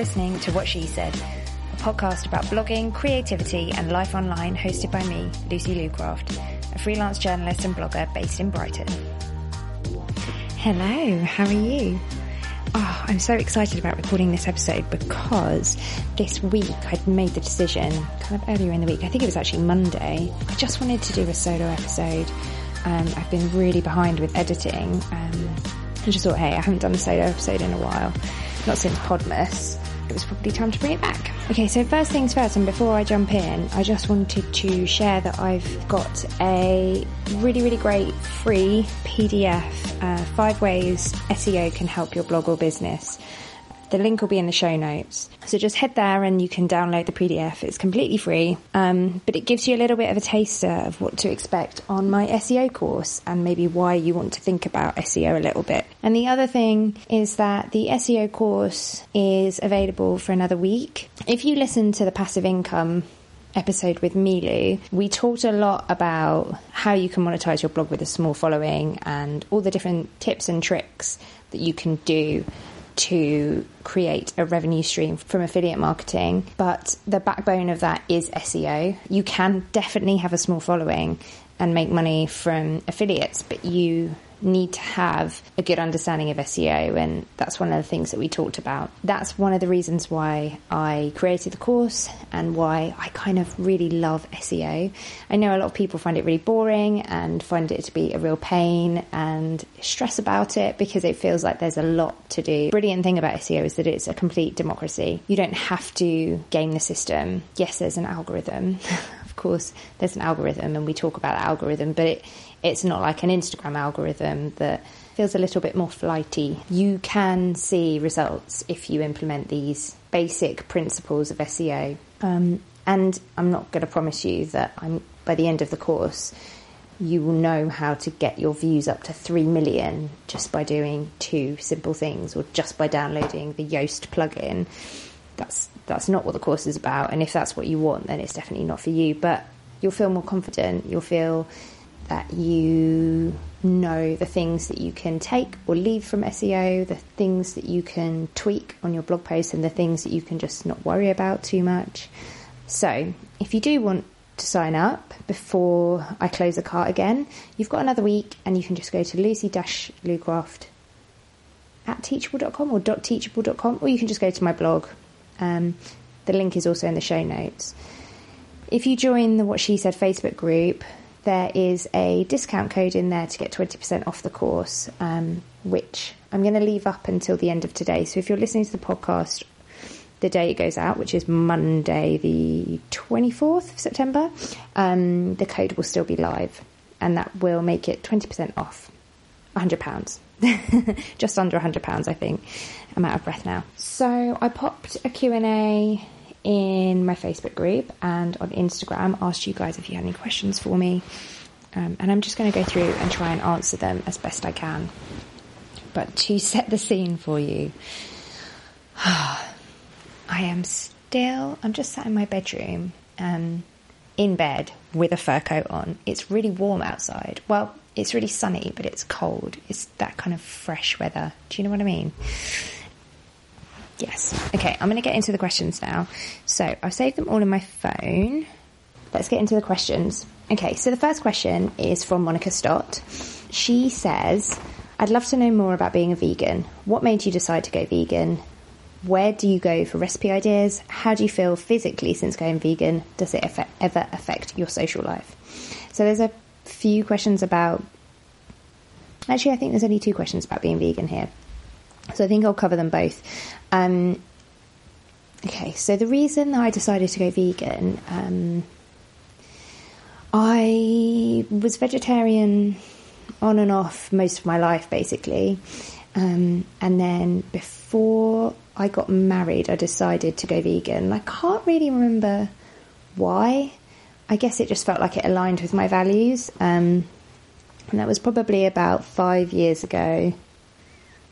listening to What She Said, a podcast about blogging, creativity and life online hosted by me, Lucy Leucraft, a freelance journalist and blogger based in Brighton. Hello, how are you? Oh, I'm so excited about recording this episode because this week I'd made the decision, kind of earlier in the week, I think it was actually Monday, I just wanted to do a solo episode. I've been really behind with editing. I just thought, hey, I haven't done a solo episode in a while, not since Podmas. It was probably time to bring it back. Okay, so first things first, and before I jump in, I just wanted to share that I've got a really, really great free PDF, 5 ways SEO can help your blog or business. The link will be in the show notes. So just head there and you can download the PDF. It's completely free, but it gives you a little bit of a taster of what to expect on my SEO course and maybe why you want to think about SEO a little bit. And the other thing is that the SEO course is available for another week. If you listen to the passive income episode with Milu, we talked a lot about how you can monetize your blog with a small following and all the different tips and tricks that you can do to create a revenue stream from affiliate marketing, but the backbone of that is SEO. You can definitely have a small following and make money from affiliates, but you need to have a good understanding of SEO, and that's one of the things that we talked about. That's one of the reasons why I created the course and why I kind of really love SEO. I know a lot of people find it really boring and find it to be a real pain and stress about it because it feels like there's a lot to do. The brilliant thing about SEO is that it's a complete democracy. You don't have to game the system. Yes, there's an algorithm. Of course, there's an algorithm, and we talk about the algorithm, but it's not like an Instagram algorithm that feels a little bit more flighty. You can see results if you implement these basic principles of SEO. And I'm not going to promise you that by the end of the course, you will know how to get your views up to 3 million just by doing 2 simple things or just by downloading the Yoast plugin. That's not what the course is about. And if that's what you want, then it's definitely not for you. But you'll feel more confident. You'll feel that you know the things that you can take or leave from SEO, the things that you can tweak on your blog posts, and the things that you can just not worry about too much. So if you do want to sign up before I close the cart again, you've got another week, and you can just go to lucy-leucraft@teachable.com or .teachable.com, or you can just go to my blog. The link is also in the show notes. If you join the What She Said Facebook group, there is a discount code in there to get 20% off the course, which I'm going to leave up until the end of today. So if you're listening to the podcast the day it goes out, which is Monday the 24th of September, the code will still be live, and that will make it 20% off, £100. Just under £100, I think. I'm out of breath now. So I popped a Q&A in my Facebook group and on Instagram, asked you guys if you had any questions for me, and I'm just going to go through and try and answer them as best I can. But to set the scene for you, I'm just sat in my bedroom, in bed with a fur coat on. It's really warm outside. Well, it's really sunny, but it's cold. It's that kind of fresh weather. Do you know what I mean? Yes. Okay, I'm going to get into the questions now. So I've saved them all in my phone. Let's get into the questions. Okay, so the first question is from Monica Stott. She says, I'd love to know more about being a vegan. What made you decide to go vegan? Where do you go for recipe ideas? How do you feel physically since going vegan? Does it ever affect your social life? So there's a few questions about... Actually, I think there's only 2 questions about being vegan here. So I think I'll cover them both. Okay, so the reason I decided to go vegan, I was vegetarian on and off most of my life, basically. And then before I got married, I decided to go vegan. I can't really remember why. I guess it just felt like it aligned with my values. And that was probably about 5 years ago.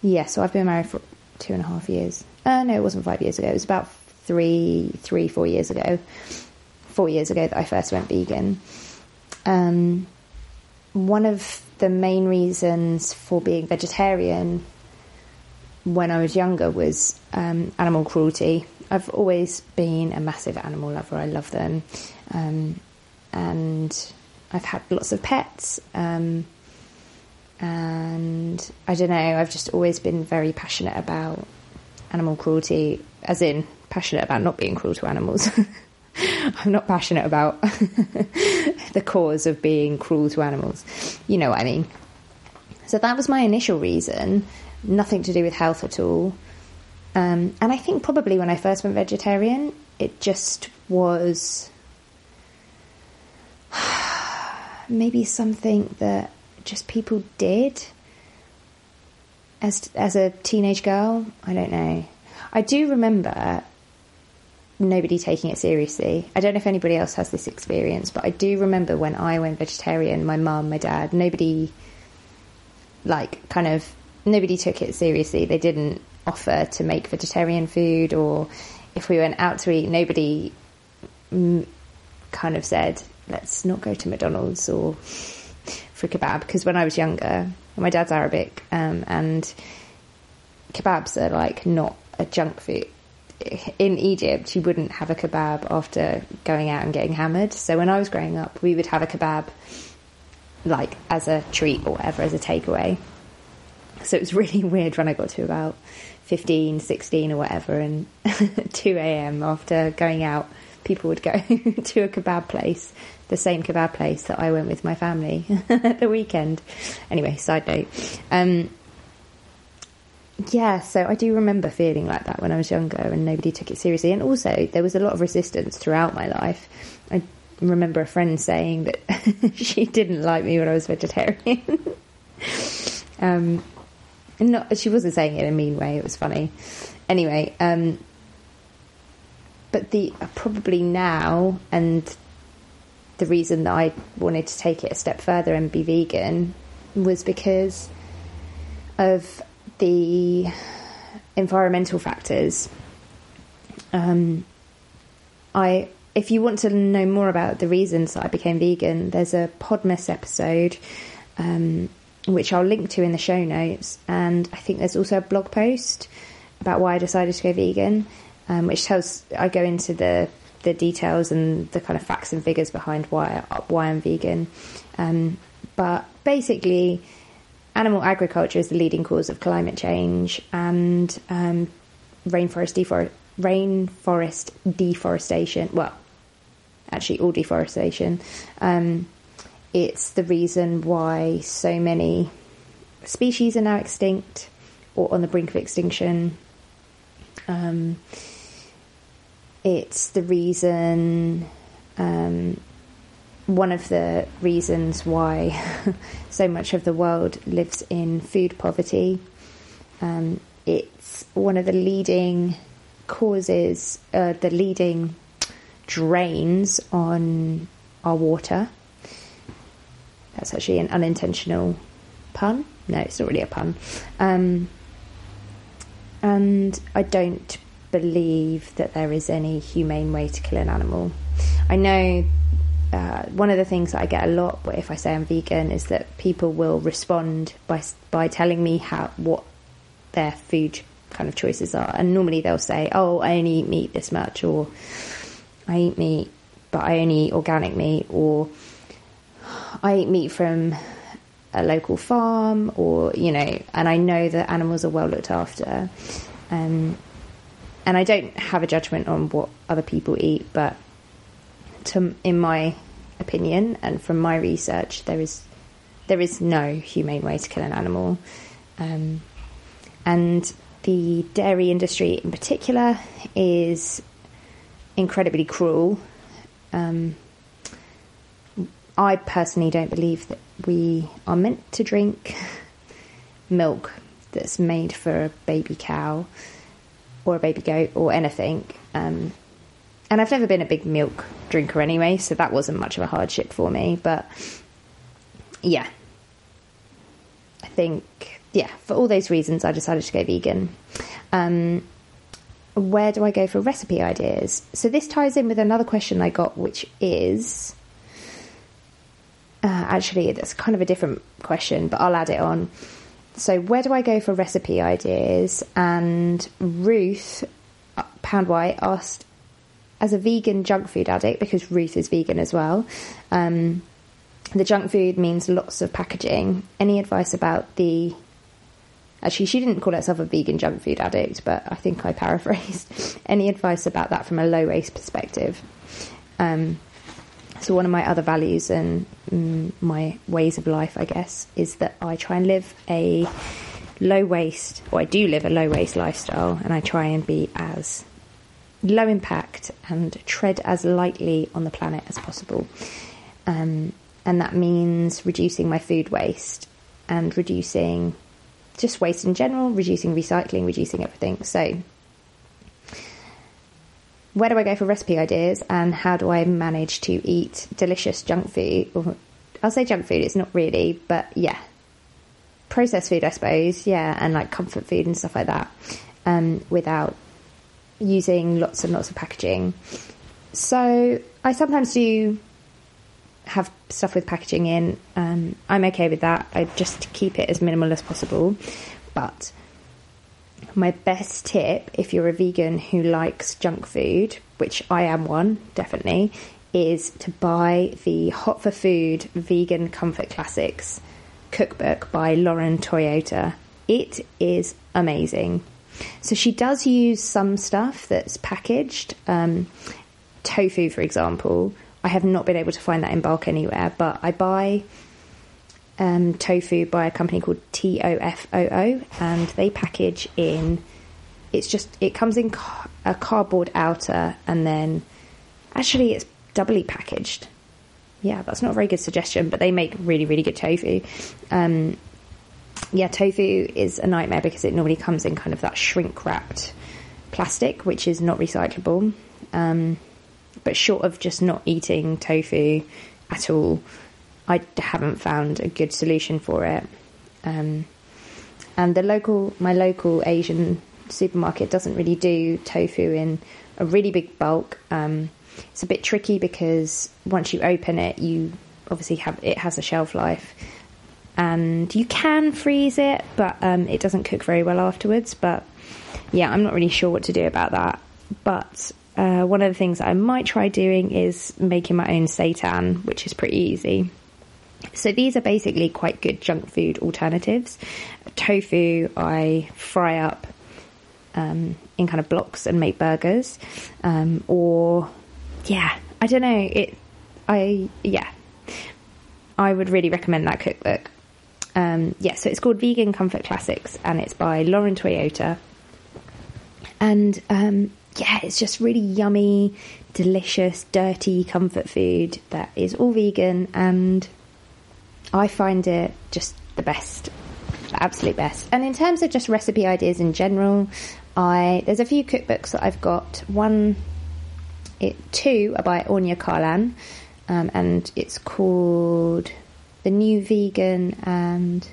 Yeah, so I've been married for 2.5 years. No, it wasn't 5 years ago. It was about four years ago that I first went vegan. One of the main reasons for being vegetarian when I was younger was animal cruelty. I've always been a massive animal lover. I love them. And I've had lots of pets. And I don't know, I've just always been very passionate about animal cruelty, as in passionate about not being cruel to animals. I'm not passionate about the cause of being cruel to animals. You know what I mean? So that was my initial reason. Nothing to do with health at all. And I think probably when I first went vegetarian, it just was maybe something that just people did as a teenage girl. I don't know. I do remember nobody taking it seriously. I don't know if anybody else has this experience, but I do remember when I went vegetarian, my mum, my dad, nobody, like, kind of, nobody took it seriously. They didn't offer to make vegetarian food, or if we went out to eat, nobody kind of said, let's not go to McDonald's or for kebab, because when I was younger, my dad's Arabic, and kebabs are, like, not a junk food. In Egypt, you wouldn't have a kebab after going out and getting hammered. So when I was growing up, we would have a kebab, like, as a treat or whatever, as a takeaway. So it was really weird when I got to about 15, 16 or whatever, and 2 a.m. after going out, people would go to a kebab place, the same kebab place that I went with my family at the weekend. Anyway, side note. Yeah, so I do remember feeling like that when I was younger, and nobody took it seriously. And also, there was a lot of resistance throughout my life. I remember a friend saying that she didn't like me when I was vegetarian. She wasn't saying it in a mean way, it was funny. Anyway, but the probably now, and the reason that I wanted to take it a step further and be vegan was because of the environmental factors. If you want to know more about the reasons that I became vegan, there's a Podmas episode, which I'll link to in the show notes, and I think there's also a blog post about why I decided to go vegan, which tells, I go into the details and the kind of facts and figures behind why I'm vegan. But basically, animal agriculture is the leading cause of climate change and rainforest deforestation. Well, actually, all deforestation. It's the reason why so many species are now extinct or on the brink of extinction. It's the reason... one of the reasons why so much of the world lives in food poverty. It's one of the leading causes, the leading drains on our water. That's actually an unintentional pun. No, it's not really a pun. And I don't believe that there is any humane way to kill an animal. I know... one of the things that I get a lot if I say I'm vegan is that people will respond by telling me what their food kind of choices are, and normally they'll say, oh, I only eat meat this much, or I eat meat but I only eat organic meat, or I eat meat from a local farm, or, you know. And I know that animals are well looked after, and I don't have a judgment on what other people eat, but in my opinion and from my research, there is no humane way to kill an animal, and the dairy industry in particular is incredibly cruel. I personally don't believe that we are meant to drink milk that's made for a baby cow or a baby goat or anything. And I've never been a big milk drinker anyway, so that wasn't much of a hardship for me. But, yeah, I think, yeah, for all those reasons, I decided to go vegan. Where do I go for recipe ideas? So this ties in with another question I got, which is... actually, that's kind of a different question, but I'll add it on. So where do I go for recipe ideas? And Ruth Poundwhite asked, as a vegan junk food addict, because Ruth is vegan as well, the junk food means lots of packaging. Any advice about the... Actually, she didn't call herself a vegan junk food addict, but I think I paraphrased. Any advice about that from a low-waste perspective? So one of my other values and my ways of life, I guess, is that I try and live a low-waste, or I do live a low-waste lifestyle, and I try and be as low impact and tread as lightly on the planet as possible. And that means reducing my food waste and reducing just waste in general, reducing recycling, reducing everything. So where do I go for recipe ideas, and how do I manage to eat delicious junk food? Or I'll say junk food, it's not really, but yeah, processed food, I suppose, yeah, and like comfort food and stuff like that, without using lots and lots of packaging. So I sometimes do have stuff with packaging in. I'm okay with that. I just keep it as minimal as possible. But my best tip, if you're a vegan who likes junk food, which I am one, definitely, is to buy the Hot for Food Vegan Comfort Classics cookbook by Lauren Toyota. It is amazing. So she does use some stuff that's packaged. Tofu, for example. I have not been able to find that in bulk anywhere, but I buy tofu by a company called TOFOO, and they package in... It comes in a cardboard outer, and then... Actually, it's doubly packaged. Yeah, that's not a very good suggestion, but they make really, really good tofu. Yeah, tofu is a nightmare because it normally comes in kind of that shrink-wrapped plastic, which is not recyclable. But short of just not eating tofu at all, I haven't found a good solution for it. And my local Asian supermarket doesn't really do tofu in a really big bulk. It's a bit tricky because once you open it, you obviously it has a shelf life. And you can freeze it, but it doesn't cook very well afterwards. But yeah, I'm not really sure what to do about that. But one of the things that I might try doing is making my own seitan, which is pretty easy. So these are basically quite good junk food alternatives. Tofu I fry up in kind of blocks and make burgers. Or, yeah, I don't know. I would really recommend that cookbook. So it's called Vegan Comfort Classics, and it's by Lauren Toyota. And it's just really yummy, delicious, dirty comfort food that is all vegan, and I find it just the best, the absolute best. And in terms of just recipe ideas in general, there's a few cookbooks that I've got. Two are by Anya Karlan, and it's called The New Vegan, and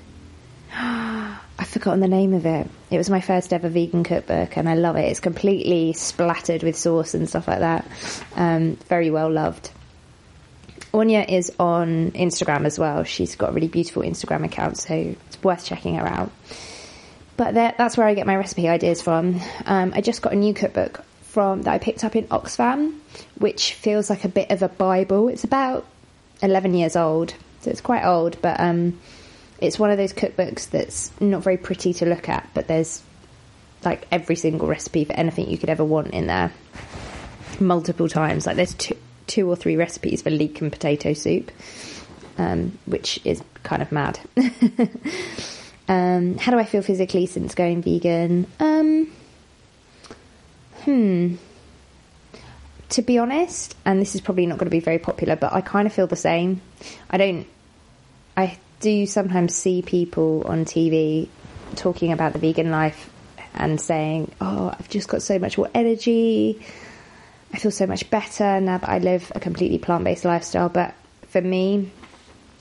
I've forgotten the name of it. It was my first ever vegan cookbook, and I love it. It's completely splattered with sauce and stuff like that. Very well loved. Anya is on Instagram as well. She's got a really beautiful Instagram account, so it's worth checking her out. But that's where I get my recipe ideas from. I just got a new cookbook that I picked up in Oxfam, which feels like a bit of a Bible. It's about 11 years old, so it's quite old, but it's one of those cookbooks that's not very pretty to look at, but there's like every single recipe for anything you could ever want in there, multiple times. Like there's two or three recipes for leek and potato soup, which is kind of mad. How do I feel physically since going vegan? To be honest, and this is probably not going to be very popular, but I kind of feel the same. I do sometimes see people on TV talking about the vegan life and saying, oh, I've just got so much more energy, I feel so much better now that I live a completely plant-based lifestyle. But for me,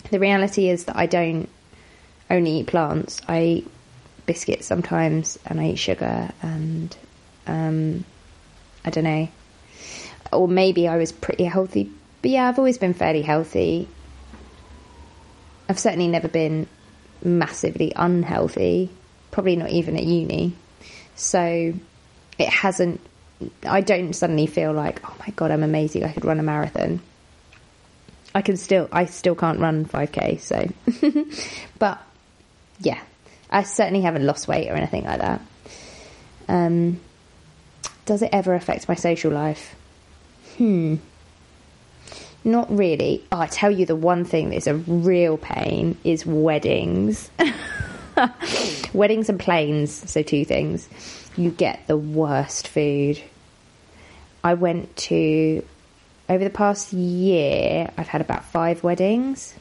the reality is that I don't only eat plants. I eat biscuits sometimes, and I eat sugar, and I don't know, or maybe I was pretty healthy, but yeah, I've always been fairly healthy. I've certainly never been massively unhealthy, probably not even at uni. So it hasn't, I don't suddenly feel like, oh my God, I'm amazing, I could run a marathon. I still can't run 5K, so. But yeah, I certainly haven't lost weight or anything like that. Does it ever affect my social life? Not really. Oh, I tell you, the one thing that's a real pain is weddings. Weddings and planes, so two things. You get the worst food. I went to, over the past year, I've had about 5 weddings.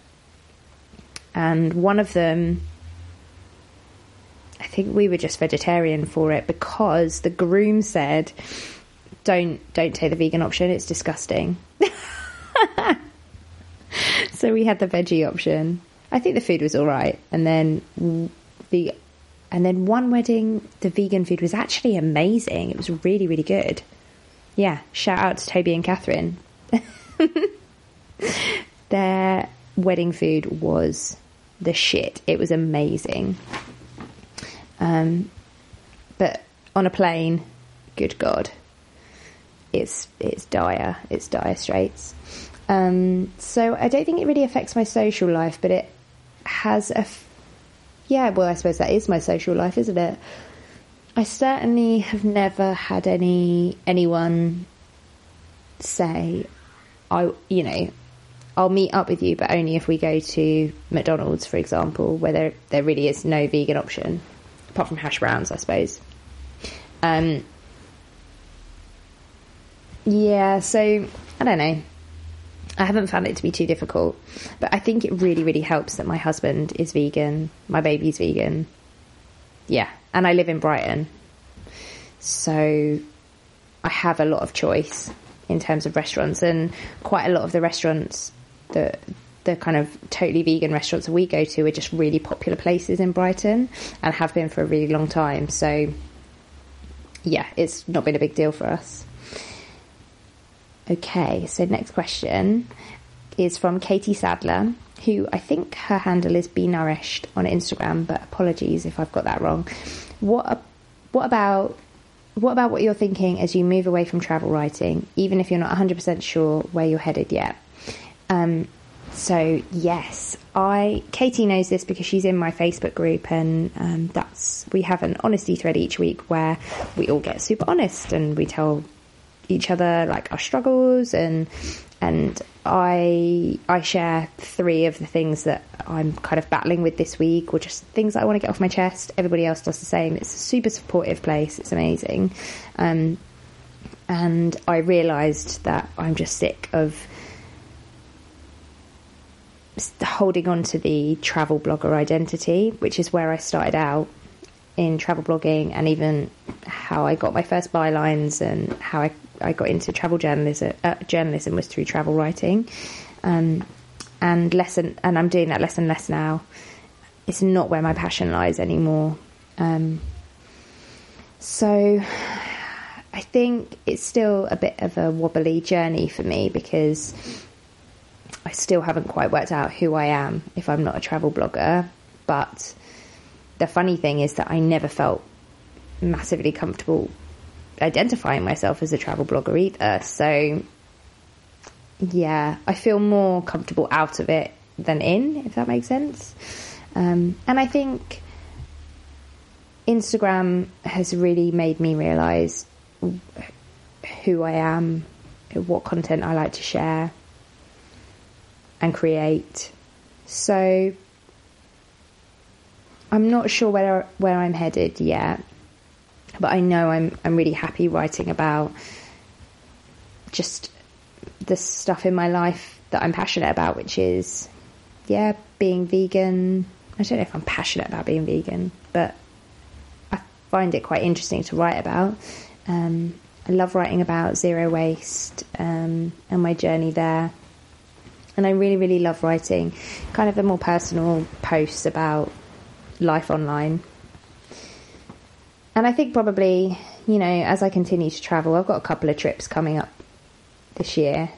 And one of them, I think we were just vegetarian for it because the groom said, don't take the vegan option, it's disgusting. So we had the veggie option. I think the food was all right. And then one wedding, the vegan food was actually amazing. It was really, really good. Yeah, shout out to Toby and Catherine. Their wedding food was the shit. It was amazing. But on a plane, good God, it's dire. It's dire straits. So I don't think it really affects my social life, but it has well, I suppose that is my social life, isn't it? I certainly have never had anyone say, I'll meet up with you, but only if we go to McDonald's, for example, where there really is no vegan option, apart from hash browns, I suppose. So I don't know. I haven't found it to be too difficult, but I think it really, really helps that my husband is vegan, my baby's vegan. Yeah, and I live in Brighton, so I have a lot of choice in terms of restaurants, and quite a lot of the restaurants, the kind of totally vegan restaurants we go to are just really popular places in Brighton and have been for a really long time. So yeah, it's not been a big deal for us. Okay, so next question is from Katie Sadler, who I think her handle is Be Nourished on Instagram, but apologies if I've got that wrong. What about what you're thinking as you move away from travel writing, even if you're not 100% sure where you're headed yet? So yes, Katie knows this because she's in my Facebook group, and we have an honesty thread each week where we all get super honest and we tell each other like our struggles, and I share 3 of the things that I'm kind of battling with this week, or just things that I want to get off my chest. Everybody else does the same. It's a super supportive place. It's amazing. And I realized that I'm just sick of holding on to the travel blogger identity, which is where I started out in travel blogging, and even how I got my first bylines and how I got into travel journalism was through travel writing, and I'm doing that less and less now. It's not where my passion lies anymore. So I think it's still a bit of a wobbly journey for me, because I still haven't quite worked out who I am if I'm not a travel blogger. But the funny thing is that I never felt massively comfortable identifying myself as a travel blogger either. So yeah, I feel more comfortable out of it than in, if that makes sense. And I think Instagram has really made me realise who I am, what content I like to share and create. So I'm not sure where I'm headed yet, but I know I'm really happy writing about just the stuff in my life that I'm passionate about, which is, being vegan. I don't know if I'm passionate about being vegan, but I find it quite interesting to write about. I love writing about zero waste and my journey there. And I really, really love writing kind of the more personal posts about life online. And I think probably, as I continue to travel, I've got a couple of trips coming up this year.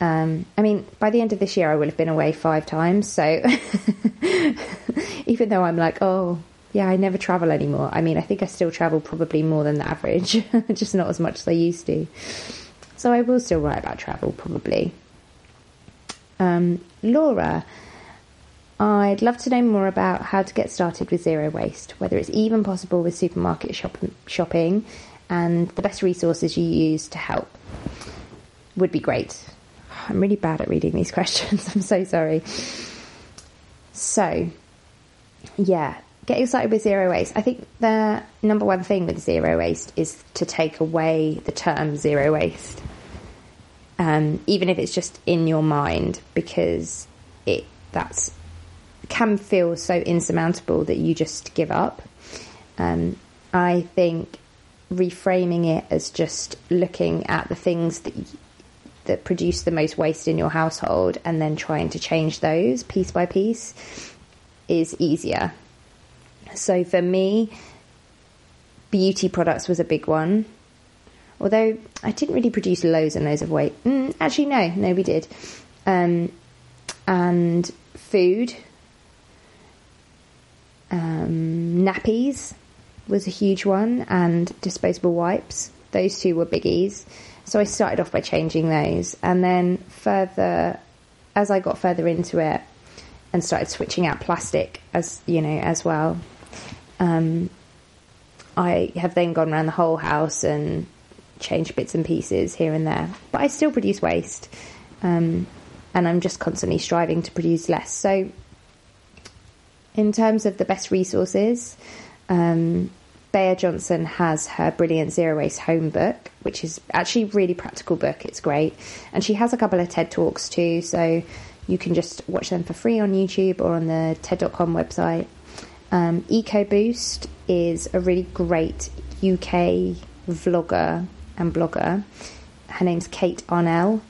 I mean, by the end of this year, I will have been away 5 times. So even though I'm like, oh, yeah, I never travel anymore. I mean, I think I still travel probably more than the average, just not as much as I used to. So I will still write about travel, probably. Laura, I'd love to know more about how to get started with zero waste, whether it's even possible with supermarket shopping and the best resources you use to help. Would be great. I'm really bad at reading these questions. I'm so sorry. So, yeah, getting started with zero waste. I think the number one thing with zero waste is to take away the term zero waste. Even if it's just in your mind, because that can feel so insurmountable that you just give up. I think reframing it as just looking at the things that produce the most waste in your household and then trying to change those piece by piece is easier. So for me, beauty products was a big one. Although I didn't really produce loads and loads of waste. Actually, no, we did. And food. Nappies was a huge one, and disposable wipes. Those two were biggies. So I started off by changing those. And then as I got further into it and started switching out plastic as well, I have then gone around the whole house and changed bits and pieces here and there. But I still produce waste. And I'm just constantly striving to produce less. So in terms of the best resources, Bea Johnson has her brilliant Zero Waste Home book, which is actually a really practical book. It's great. And she has a couple of TED Talks too, so you can just watch them for free on YouTube or on the TED.com website. EcoBoost is a really great UK vlogger and blogger. Her name's Kate Arnell.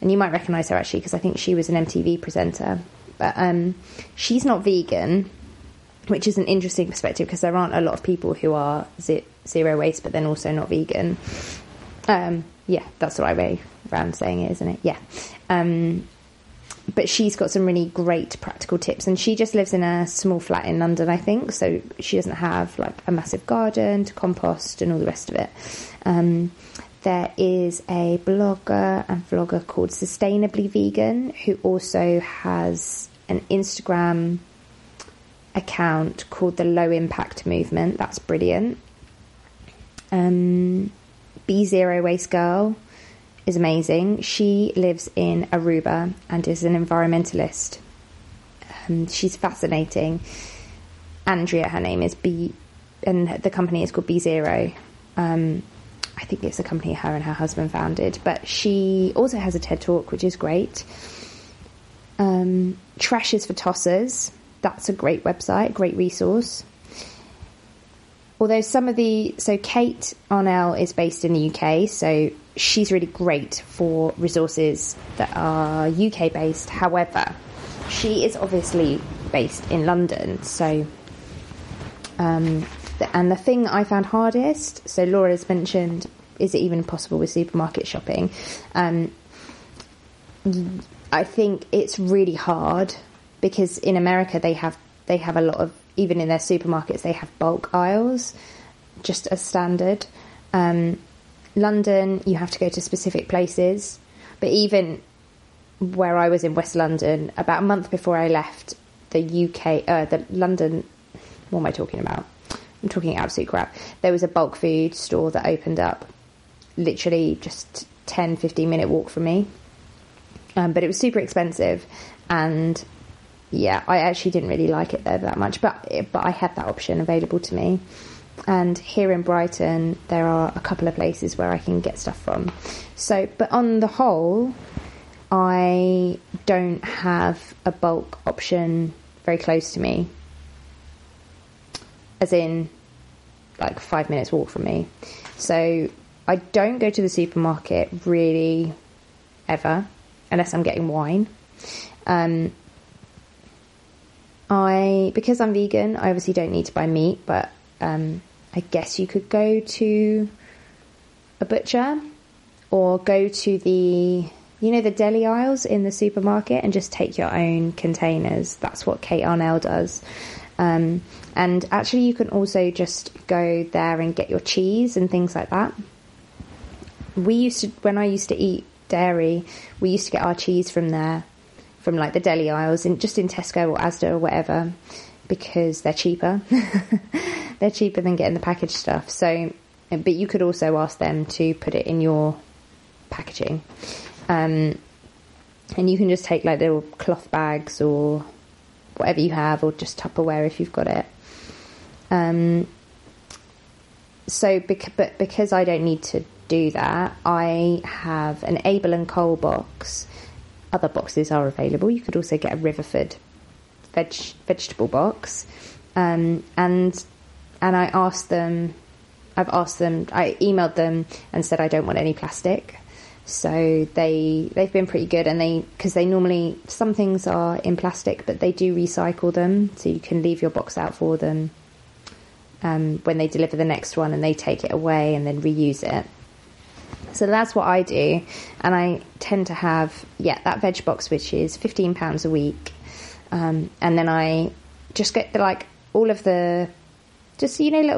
And you might recognise her, actually, because I think she was an MTV presenter. But she's not vegan, which is an interesting perspective, because there aren't a lot of people who are zero waste, but then also not vegan. Yeah, that's the right way around saying it, isn't it? Yeah. But she's got some really great practical tips. And she just lives in a small flat in London, I think. So she doesn't have, like, a massive garden to compost and all the rest of it. There is a blogger and vlogger called Sustainably Vegan who also has an Instagram account called the Low Impact Movement. That's brilliant. B Zero Waste Girl is amazing. She lives in Aruba and is an environmentalist. She's fascinating. Andrea, her name is B, and the company is called B0. I think it's a company her and her husband founded, but she also has a TED Talk, which is great. Trash is for Tossers. That's a great website, great resource. Although so Kate Arnell is based in the UK, so she's really great for resources that are UK based. However, she is obviously based in London, so and the thing I found hardest, so Laura's mentioned, is it even possible with supermarket shopping? I think it's really hard because in America they have a lot of, even in their supermarkets, they have bulk aisles just as standard. London, you have to go to specific places. But even where I was in West London, about a month before I left the UK, what am I talking about? I'm talking absolute crap. There was a bulk food store that opened up literally just 10-15 minute walk from me, but it was super expensive, and yeah, I actually didn't really like it there that much, but I had that option available to me. And here in Brighton there are a couple of places where I can get stuff from, but on the whole I don't have a bulk option very close to me, as in like 5 minutes walk from me. So I don't go to the supermarket really ever unless I'm getting wine. Because I'm vegan, I obviously don't need to buy meat, but I guess you could go to a butcher or go to the you know, the deli aisles in the supermarket, and just take your own containers. That's what Kate Arnell does. And actually you can also just go there and get your cheese and things like that. We used to, when I used to eat dairy, we used to get our cheese from there, from like the deli aisles, and just in Tesco or Asda or whatever, because they're cheaper. They're cheaper than getting the packaged stuff. So, but you could also ask them to put it in your packaging. And you can just take like little cloth bags or whatever you have, or just Tupperware if you've got it. But because I don't need to do that, I have an Abel and Cole box. Other boxes are available. You could also get a Riverford vegetable box. And I emailed them and said I don't want any plastic. So they've been pretty good, and because they normally, some things are in plastic, but they do recycle them, so you can leave your box out for them when they deliver the next one, and they take it away and then reuse it. So that's what I do, and I tend to have that veg box, which is £15 a week, and then I just get little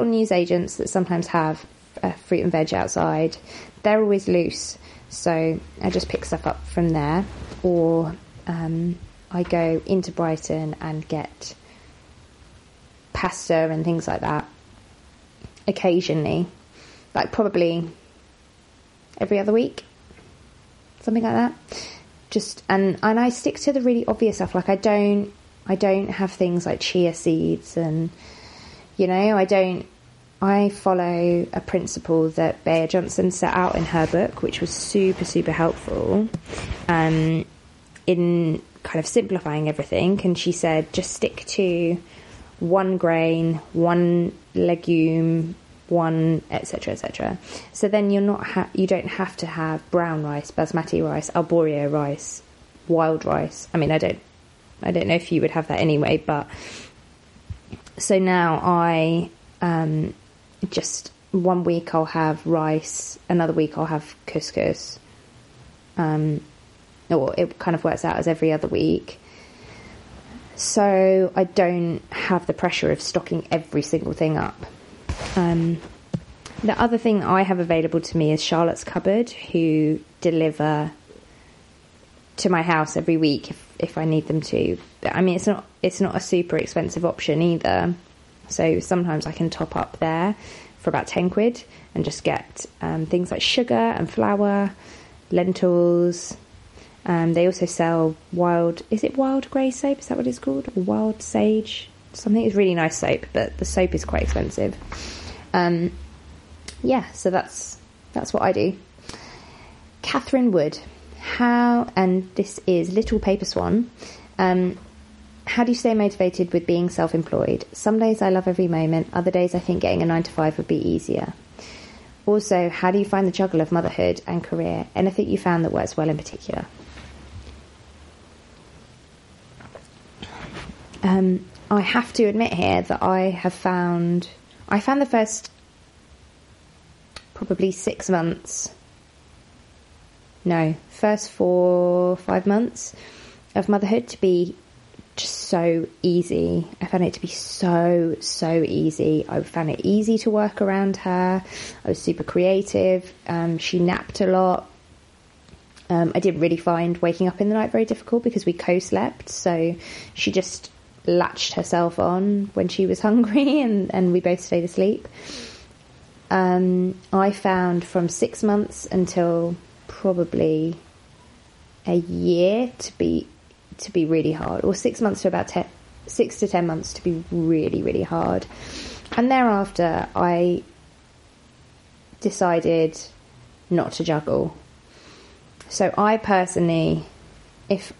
news agents that sometimes have fruit and veg outside. They're always loose. So I just pick stuff up from there, or I go into Brighton and get pasta and things like that occasionally, like probably every other week, something like that. And I stick to the really obvious stuff. Like I don't have things like chia seeds, and I follow a principle that Bea Johnson set out in her book, which was super, super helpful in kind of simplifying everything. And she said, just stick to one grain, one legume, one etc., etc. So then you're not you don't have to have brown rice, basmati rice, arborio rice, wild rice. I mean, I don't know if you would have that anyway, but so now I just one week I'll have rice, another week I'll have couscous, or it kind of works out as every other week, so I don't have the pressure of stocking every single thing up. The other thing I have available to me is Charlotte's Cupboard, who deliver to my house every week if I need them to. I mean, it's not a super expensive option either. So sometimes I can top up there for about 10 quid and just get things like sugar and flour, lentils. They also sell wild grey soap? Is that what it's called? Or wild sage? Something is really nice soap, but the soap is quite expensive. So that's what I do. Catherine Wood. And this is Little Paper Swan. How do you stay motivated with being self-employed? Some days I love every moment. Other days I think getting a 9-to-5 would be easier. Also, how do you find the juggle of motherhood and career? Anything you found that works well in particular? I have to admit here that I found the first probably 6 months. No, first 4 or 5 months of motherhood to be just so easy. I found it to be so easy. I found it easy to work around her. I was super creative. She napped a lot. I didn't really find waking up in the night very difficult because we co-slept, so she just latched herself on when she was hungry, and we both stayed asleep. I found from 6 months until probably a year to be really hard, or 6 months to about 6 to 10 months to be really, really hard. And thereafter I decided not to juggle. So I personally, if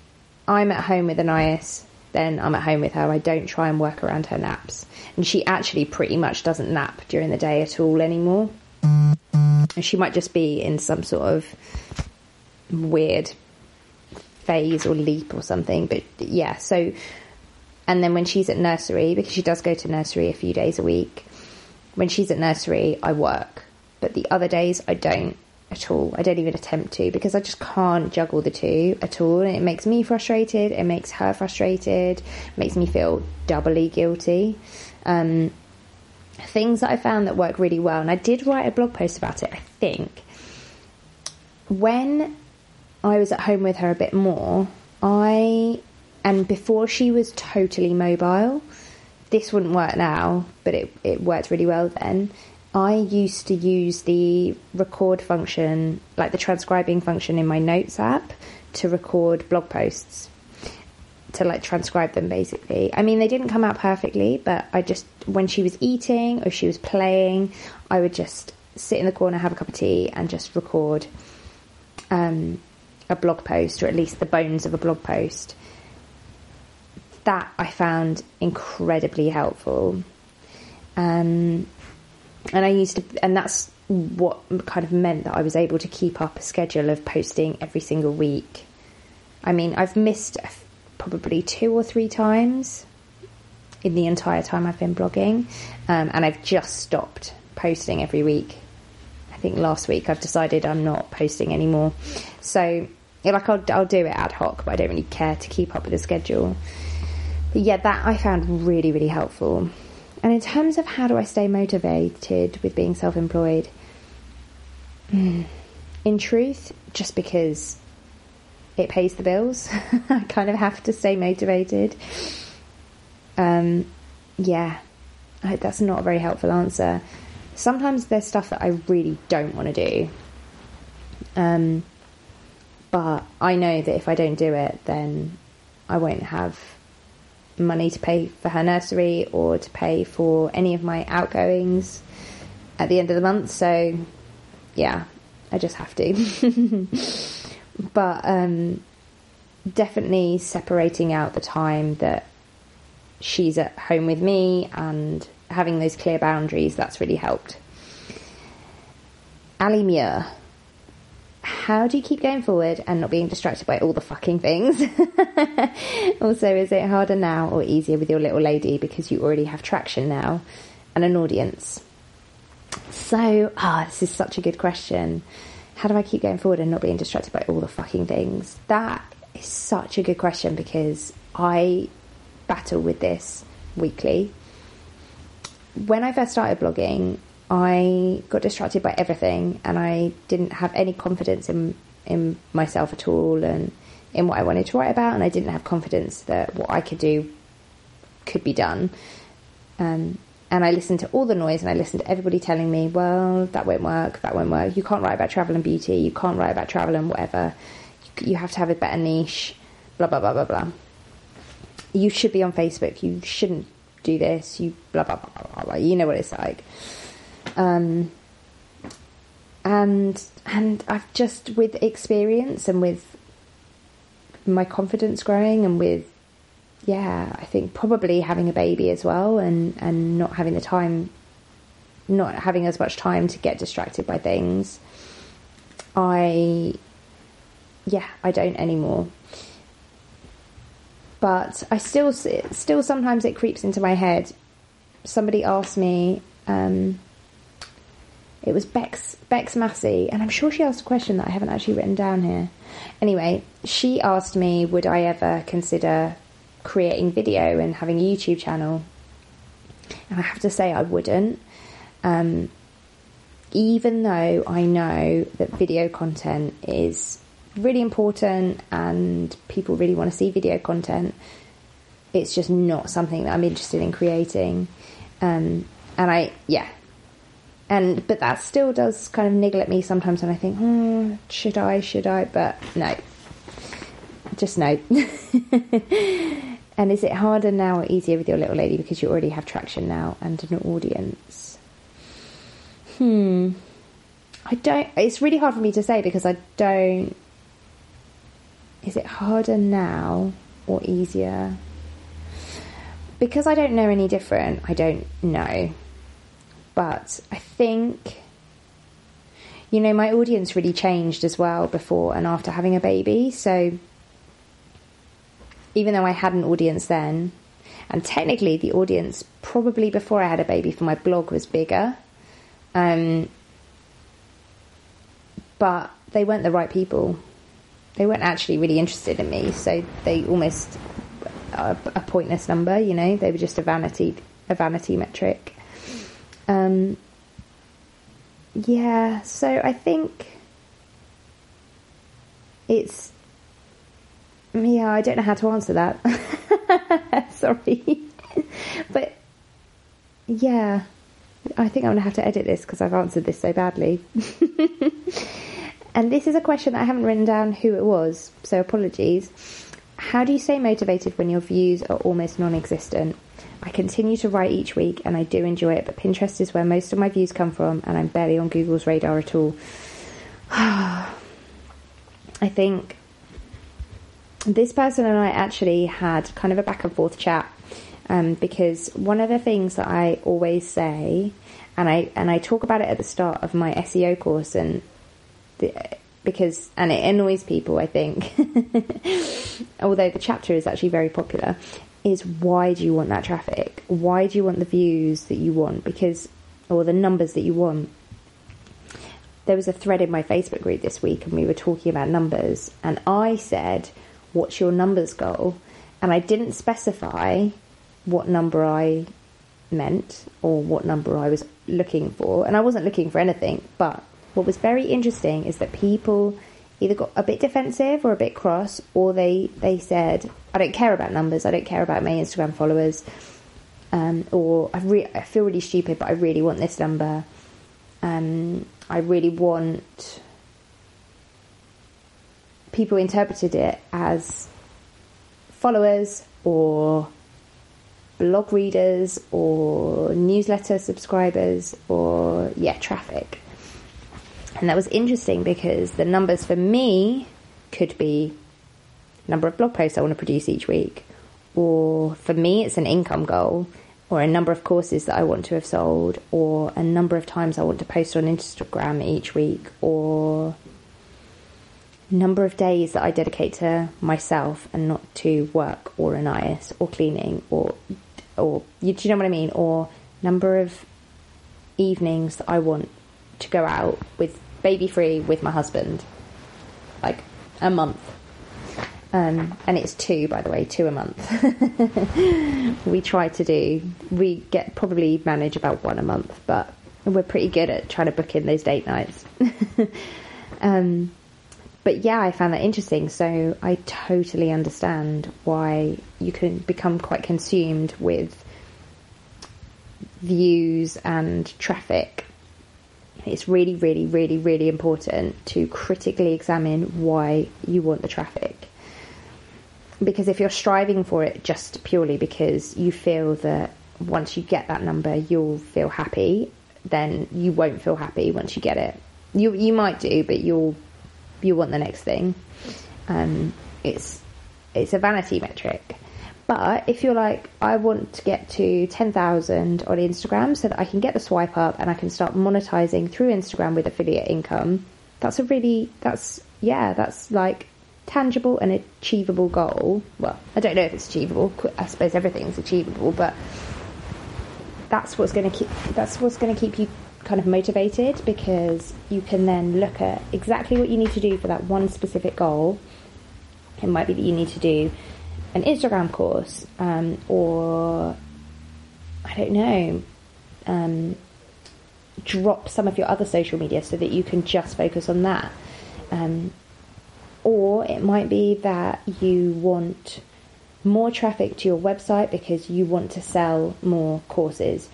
I'm at home with Anaïs, then I'm at home with her. I don't try and work around her naps, and she actually pretty much doesn't nap during the day at all anymore, and she might just be in some sort of weird phase or leap or something, but so. And then when she's at nursery, because she does go to nursery a few days a week, when she's at nursery I work, but the other days I don't. at all. I don't even attempt to, because I just can't juggle the two at all. And it makes me frustrated, it makes her frustrated, it makes me feel doubly guilty. Things that I found that work really well, and I did write a blog post about it, I think. When I was at home with her a bit more, and before she was totally mobile, this wouldn't work now, but it worked really well then. I used to use the record function, like the transcribing function in my notes app, to record blog posts, to like transcribe them basically. I mean, they didn't come out perfectly, but I just, when she was eating or she was playing, I would just sit in the corner, have a cup of tea, and just record a blog post, or at least the bones of a blog post. That I found incredibly helpful. And that's what kind of meant that I was able to keep up a schedule of posting every single week. I mean, I've missed probably 2 or 3 times in the entire time I've been blogging, and I've just stopped posting every week. I think last week I've decided I'm not posting anymore. So, like, I'll do it ad hoc, but I don't really care to keep up with the schedule. But yeah, that I found really, really helpful. And in terms of how do I stay motivated with being self-employed, in truth, just because it pays the bills, I kind of have to stay motivated. Yeah, that's not a very helpful answer. Sometimes there's stuff that I really don't want to do. But I know that if I don't do it, then I won't have money to pay for her nursery or to pay for any of my outgoings at the end of the month. So yeah, I just have to. But definitely separating out the time that she's at home with me and having those clear boundaries, that's really helped. Ali Muir: how do you keep going forward and not being distracted by all the fucking things? Also, is it harder now or easier with your little lady because you already have traction now and an audience? So, this is such a good question. How do I keep going forward and not being distracted by all the fucking things? That is such a good question, because I battle with this weekly. When I first started blogging, I got distracted by everything, and I didn't have any confidence in myself at all and in what I wanted to write about, and I didn't have confidence that what I could do could be done. And I listened to all the noise, and I listened to everybody telling me, well, that won't work. You can't write about travel and beauty. You can't write about travel and whatever. You have to have a better niche, blah, blah, blah, blah, blah. You should be on Facebook. You shouldn't do this. You blah, blah, blah, blah, blah. You know what it's like. And I've just, with experience and with my confidence growing, and with, yeah, I think probably having a baby as well, and not having as much time to get distracted by things, I don't anymore. But I still sometimes it creeps into my head. Somebody asked me, it was Bex Massey, and I'm sure she asked a question that I haven't actually written down here. Anyway, she asked me, would I ever consider creating video and having a YouTube channel? And I have to say I wouldn't. Even though I know that video content is really important and people really want to see video content, it's just not something that I'm interested in creating. But that still does kind of niggle at me sometimes, and I think, should I? But no, just no. And is it harder now or easier with your little lady because you already have traction now and an audience? It's really hard for me to say, because I don't, is it harder now or easier? Because I don't know any different, I don't know. But I think, you know, my audience really changed as well before and after having a baby. So even though I had an audience then, and technically the audience probably before I had a baby for my blog was bigger. but they weren't the right people. They weren't actually really interested in me, so they almost are a pointless number, you know. They were just a vanity metric. Yeah, so I think it's... yeah, I don't know how to answer that. Sorry. But, yeah, I think I'm going to have to edit this because I've answered this so badly. And this is a question that I haven't written down who it was, so apologies. How do you stay motivated when your views are almost non-existent? I continue to write each week and I do enjoy it, but Pinterest is where most of my views come from and I'm barely on Google's radar at all. I think this person and I actually had kind of a back and forth chat, because one of the things that I always say, and I talk about it at the start of my SEO course, and it annoys people, I think, although the chapter is actually very popular, is why do you want that traffic? Why do you want the views that you want? Because, or the numbers that you want. There was a thread in my Facebook group this week and we were talking about numbers, and I said, what's your numbers goal? And I didn't specify what number I meant or what number I was looking for, and I wasn't looking for anything, but what was very interesting is that people either got a bit defensive or a bit cross, or they said, I don't care about numbers, I don't care about my Instagram followers, or I feel really stupid, but I really want this number, I really want... people interpreted it as followers or blog readers or newsletter subscribers or, yeah, traffic. And that was interesting because the numbers for me could be number of blog posts I want to produce each week, or for me it's an income goal, or a number of courses that I want to have sold, or a number of times I want to post on Instagram each week, or number of days that I dedicate to myself and not to work or Anaïs or cleaning or do you know what I mean? Or number of evenings that I want to go out with baby free with my husband, like a month, and it's two, by the way, two a month. We get probably manage about one a month, but we're pretty good at trying to book in those date nights. But yeah, I found that interesting, so I totally understand why you can become quite consumed with views and traffic. It's really, really, really, really important to critically examine why you want the traffic. Because if you're striving for it just purely because you feel that once you get that number, you'll feel happy, then you won't feel happy once you get it. You might do, but you want the next thing. It's a vanity metric. But if you're like, I want to get to 10,000 on Instagram so that I can get the swipe up and I can start monetizing through Instagram with affiliate income, that's like tangible and achievable goal. Well, I don't know if it's achievable. I suppose everything's achievable, but that's what's going to keep you kind of motivated, because you can then look at exactly what you need to do for that one specific goal. It might be that you need to do an Instagram course, or I don't know, drop some of your other social media so that you can just focus on that, or it might be that you want more traffic to your website because you want to sell more courses,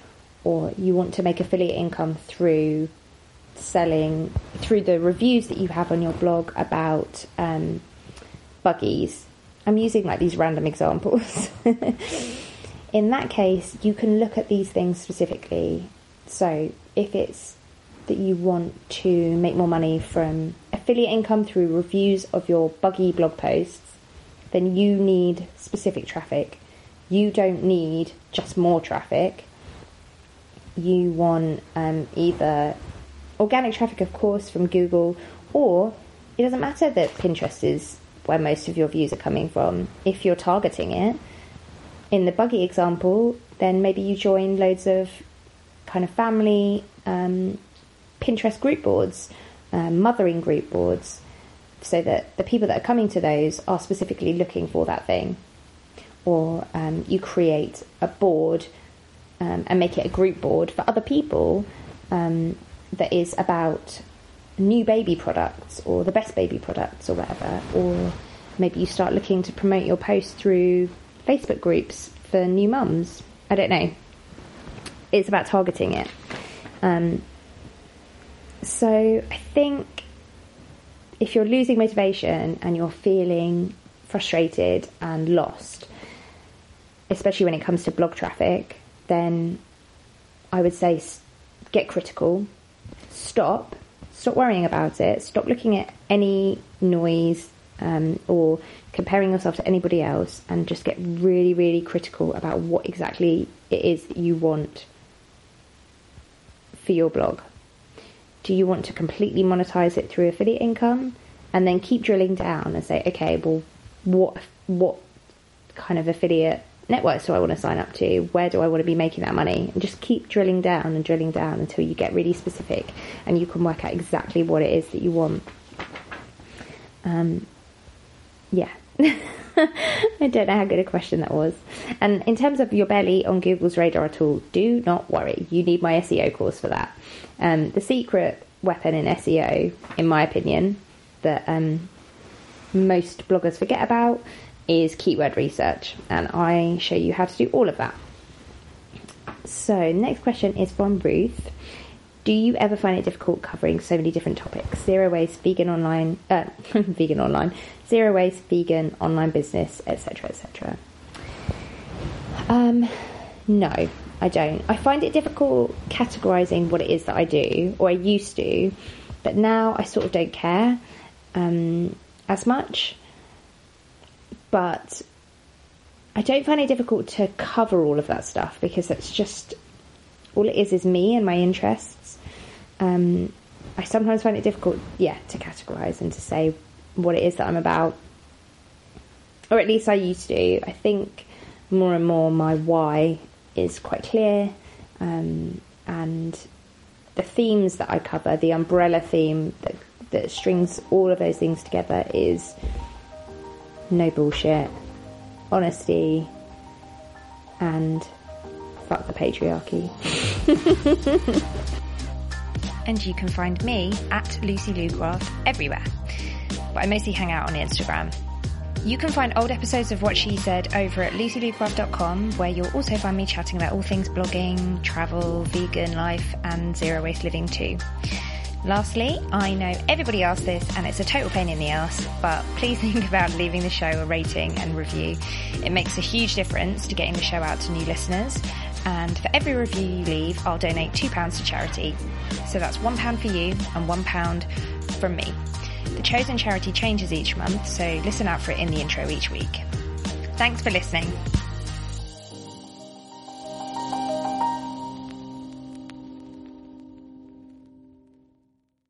or you want to make affiliate income through selling, through the reviews that you have on your blog about buggies. I'm using like these random examples. In that case, you can look at these things specifically. So if it's that you want to make more money from affiliate income through reviews of your buggy blog posts, then you need specific traffic. You don't need just more traffic. You want either organic traffic, of course, from Google, or it doesn't matter that Pinterest is where most of your views are coming from. If you're targeting it, in the buggy example, then maybe you join loads of kind of family Pinterest group boards, mothering group boards, so that the people that are coming to those are specifically looking for that thing. Or you create a board and make it a group board for other people that is about new baby products or the best baby products or whatever. Or maybe you start looking to promote your post through Facebook groups for new mums. I don't know. It's about targeting it. So I think if you're losing motivation and you're feeling frustrated and lost, especially when it comes to blog traffic, then I would say get critical. Stop worrying about it. Stop looking at any noise or comparing yourself to anybody else, and just get really, really critical about what exactly it is that you want for your blog. Do you want to completely monetize it through affiliate income? And then keep drilling down and say, okay, well, what kind of affiliate networks do I want to sign up to? Where do I want to be making that money? And just keep drilling down until you get really specific and you can work out exactly what it is that you want. Yeah. I don't know how good a question that was. And in terms of your barely on Google's radar at all, do not worry. You need my SEO course for that. The secret weapon in SEO, in my opinion, that most bloggers forget about is keyword research. And I show you how to do all of that. So next question is from Ruth. Do you ever find it difficult covering so many different topics? Zero waste, vegan online, zero waste, vegan online business, etc., etc. No, I don't. I find it difficult categorizing what it is that I do, or I used to, but now I sort of don't care as much. But I don't find it difficult to cover all of that stuff because that's just all it is me and my interests. I sometimes find it difficult, to categorise and to say what it is that I'm about. Or at least I used to. I think more and more my why is quite clear. And the themes that I cover, the umbrella theme that strings all of those things together is no bullshit, honesty, and fuck the patriarchy. And you can find me at Lucy Leucraft everywhere, but I mostly hang out on Instagram. You can find old episodes of What She Said over at lucyleucraft.com, where you'll also find me chatting about all things blogging, travel, vegan life, and zero waste living too. Lastly, I know everybody asks this and it's a total pain in the ass, but please think about leaving the show a rating and review. It makes a huge difference to getting the show out to new listeners. And for every review you leave, I'll donate £2 to charity. So that's £1 for you and £1 from me. The chosen charity changes each month, so listen out for it in the intro each week. Thanks for listening.